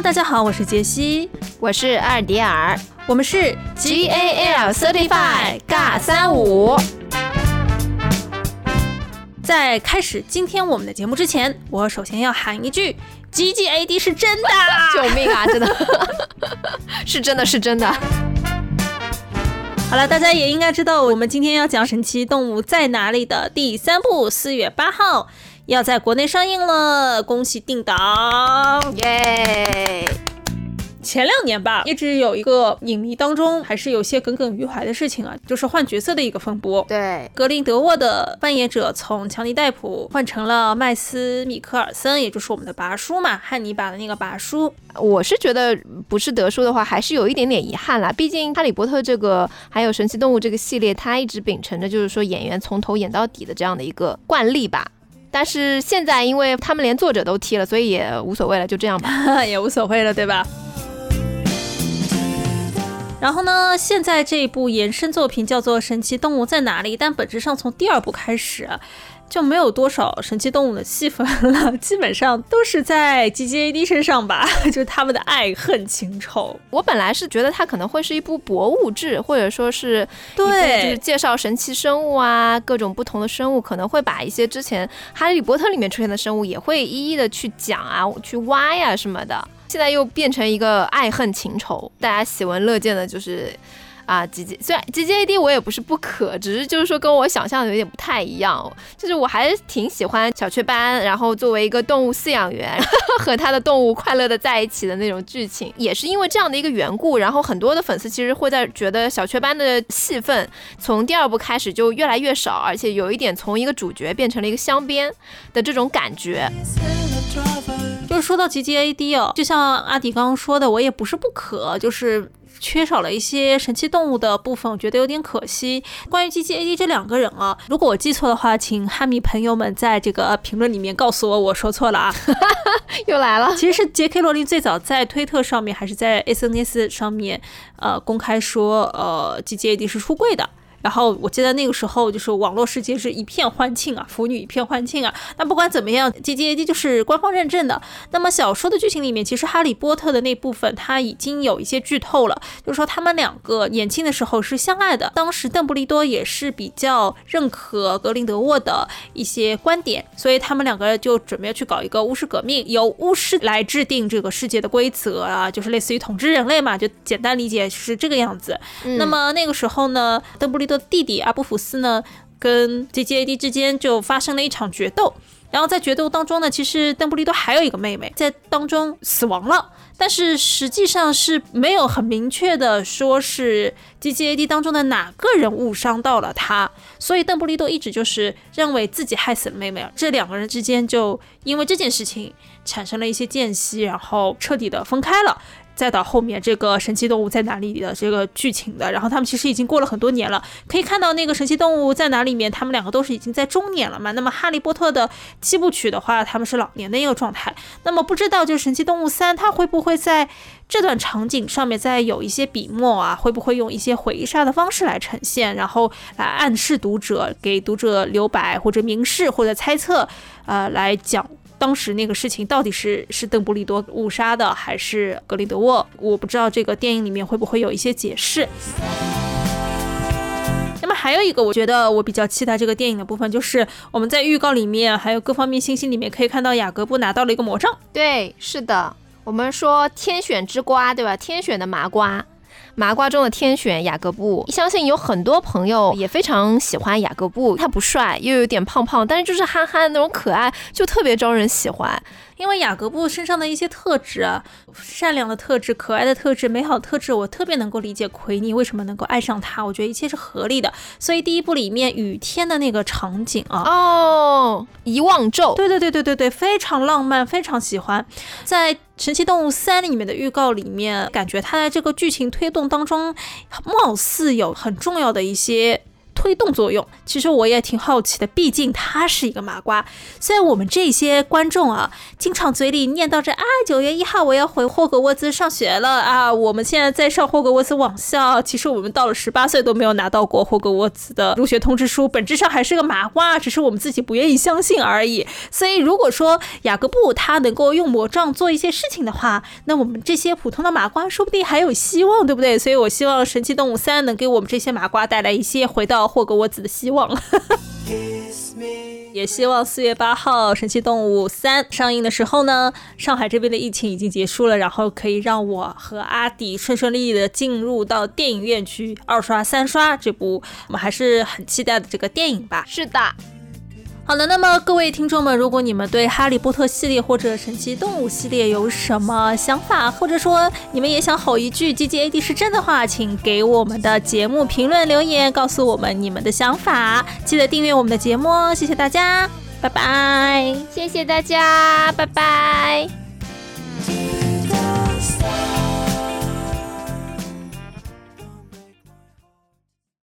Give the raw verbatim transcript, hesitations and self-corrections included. Hello， 大家好，我是杰西，我是艾尔迪尔，我们是 G A L 三十五 G A L 三十五。在开始今天我们的节目之前，我首先要喊一句 G G A D 是真的，救命啊！真的是真的是真的。好了，大家也应该知道我们今天要讲《神奇动物在哪里》的第三部，四月八号要在国内上映了，恭喜定档耶！ Yeah. 前两年吧，一直有一个影迷当中还是有些耿耿于怀的事情啊，就是换角色的一个风波。对，格林德沃的扮演者从强尼戴普换成了麦斯米克尔森，也就是我们的拔叔嘛，汉尼拔的那个拔叔。我是觉得不是德叔的话还是有一点点遗憾啦，毕竟哈利波特这个还有神奇动物这个系列，它一直秉承着就是说演员从头演到底的这样的一个惯例吧。但是现在因为他们连作者都踢了，所以也无所谓了，就这样吧也无所谓了，对吧？然后呢，现在这一部延伸作品叫做《神奇动物在哪里》，但本质上从第二部开始就没有多少神奇动物的戏份了，基本上都是在 G G A D 身上吧，就是他们的爱恨情仇。我本来是觉得它可能会是一部博物志，或者说是一部就是介绍神奇生物啊，各种不同的生物，可能会把一些之前哈利波特里面出现的生物也会一一的去讲啊，去挖呀什么的。现在又变成一个爱恨情仇，大家喜闻乐见的就是啊，虽然 G G A D 我也不是不可，只是就是说跟我想象的有点不太一样，就是我还是挺喜欢小雀斑，然后作为一个动物饲养员和他的动物快乐的在一起的那种剧情。也是因为这样的一个缘故，然后很多的粉丝其实会在觉得小雀斑的戏份从第二部开始就越来越少，而且有一点从一个主角变成了一个镶边的这种感觉。就是说到 G G A D 哦，就像阿迪刚刚说的，我也不是不可，就是缺少了一些神奇动物的部分，我觉得有点可惜。关于 G G A D 这两个人啊，如果我记错的话，请哈迷朋友们在这个评论里面告诉我我说错了啊又来了。其实是 J K 罗琳最早在推特上面还是在 S N S 上面呃，公开说呃 G G A D 是出柜的，然后我记得那个时候就是网络世界是一片欢庆啊，腐女一片欢庆啊。那不管怎么样 G G A D 就是官方认证的。那么小说的剧情里面，其实哈利波特的那部分它已经有一些剧透了，就是说他们两个年轻的时候是相爱的，当时邓布利多也是比较认可格林德沃的一些观点，所以他们两个就准备去搞一个巫师革命，由巫师来制定这个世界的规则啊，就是类似于统治人类嘛，就简单理解是这个样子、嗯、那么那个时候呢，邓布利的弟弟阿布福斯呢跟 G G A D 之间就发生了一场决斗，然后在决斗当中呢，其实邓布利多还有一个妹妹在当中死亡了，但是实际上是没有很明确的说是 G G A D 当中的哪个人误伤到了他，所以邓布利多一直就是认为自己害死了妹妹。这两个人之间就因为这件事情产生了一些间隙，然后彻底的分开了。再到后面这个神奇动物在哪里的这个剧情的，然后他们其实已经过了很多年了，可以看到那个神奇动物在哪里面他们两个都是已经在中年了嘛。那么哈利波特的七部曲的话，他们是老年的一个状态，那么不知道就是神奇动物三它会不会在这段场景上面再有一些笔墨啊，会不会用一些回忆杀的方式来呈现，然后来暗示读者，给读者留白或者明示或者猜测呃，来讲当时那个事情到底是是邓布利多误杀的还是格林德沃，我不知道这个电影里面会不会有一些解释。那么还有一个我觉得我比较期待这个电影的部分，就是我们在预告里面还有各方面信息里面可以看到雅各布拿到了一个魔杖。对，是的，我们说天选之瓜，对吧？天选的麻瓜，麻瓜中的天选雅各布，相信有很多朋友也非常喜欢雅各布，他不帅又有点胖胖，但是就是憨憨那种可爱，就特别招人喜欢。因为雅各布身上的一些特质啊，善良的特质、可爱的特质、美好的特质，我特别能够理解奎妮为什么能够爱上他，我觉得一切是合理的。所以第一部里面雨天的那个场景啊，哦，遗忘咒，对对对对对对，非常浪漫，非常喜欢。在神奇动物三里面的预告里面，感觉他在这个剧情推动当中貌似有很重要的一些推动作用。其实我也挺好奇的，毕竟他是一个麻瓜。虽然我们这些观众啊，经常嘴里念叨着啊，九月一号我要回霍格沃兹上学了啊，我们现在在上霍格沃兹网校。其实我们到了十八岁都没有拿到过霍格沃兹的入学通知书，本质上还是个麻瓜，只是我们自己不愿意相信而已。所以如果说雅各布他能够用魔杖做一些事情的话，那我们这些普通的麻瓜说不定还有希望，对不对？所以我希望神奇动物三能给我们这些麻瓜带来一些回到霍格沃兹的希望。也希望四月八号《神奇动物三》上映的时候呢，上海这边的疫情已经结束了，然后可以让我和阿迪顺顺利利的进入到电影院去二刷、三刷这部我们还是很期待的这个电影吧。是的。好了，那么各位听众们，如果你们对哈利波特系列或者神奇动物系列有什么想法，或者说你们也想吼一句 G G A D 是真的话，请给我们的节目评论留言，告诉我们你们的想法，记得订阅我们的节目哦，谢谢大家，拜拜。谢谢大家，拜拜。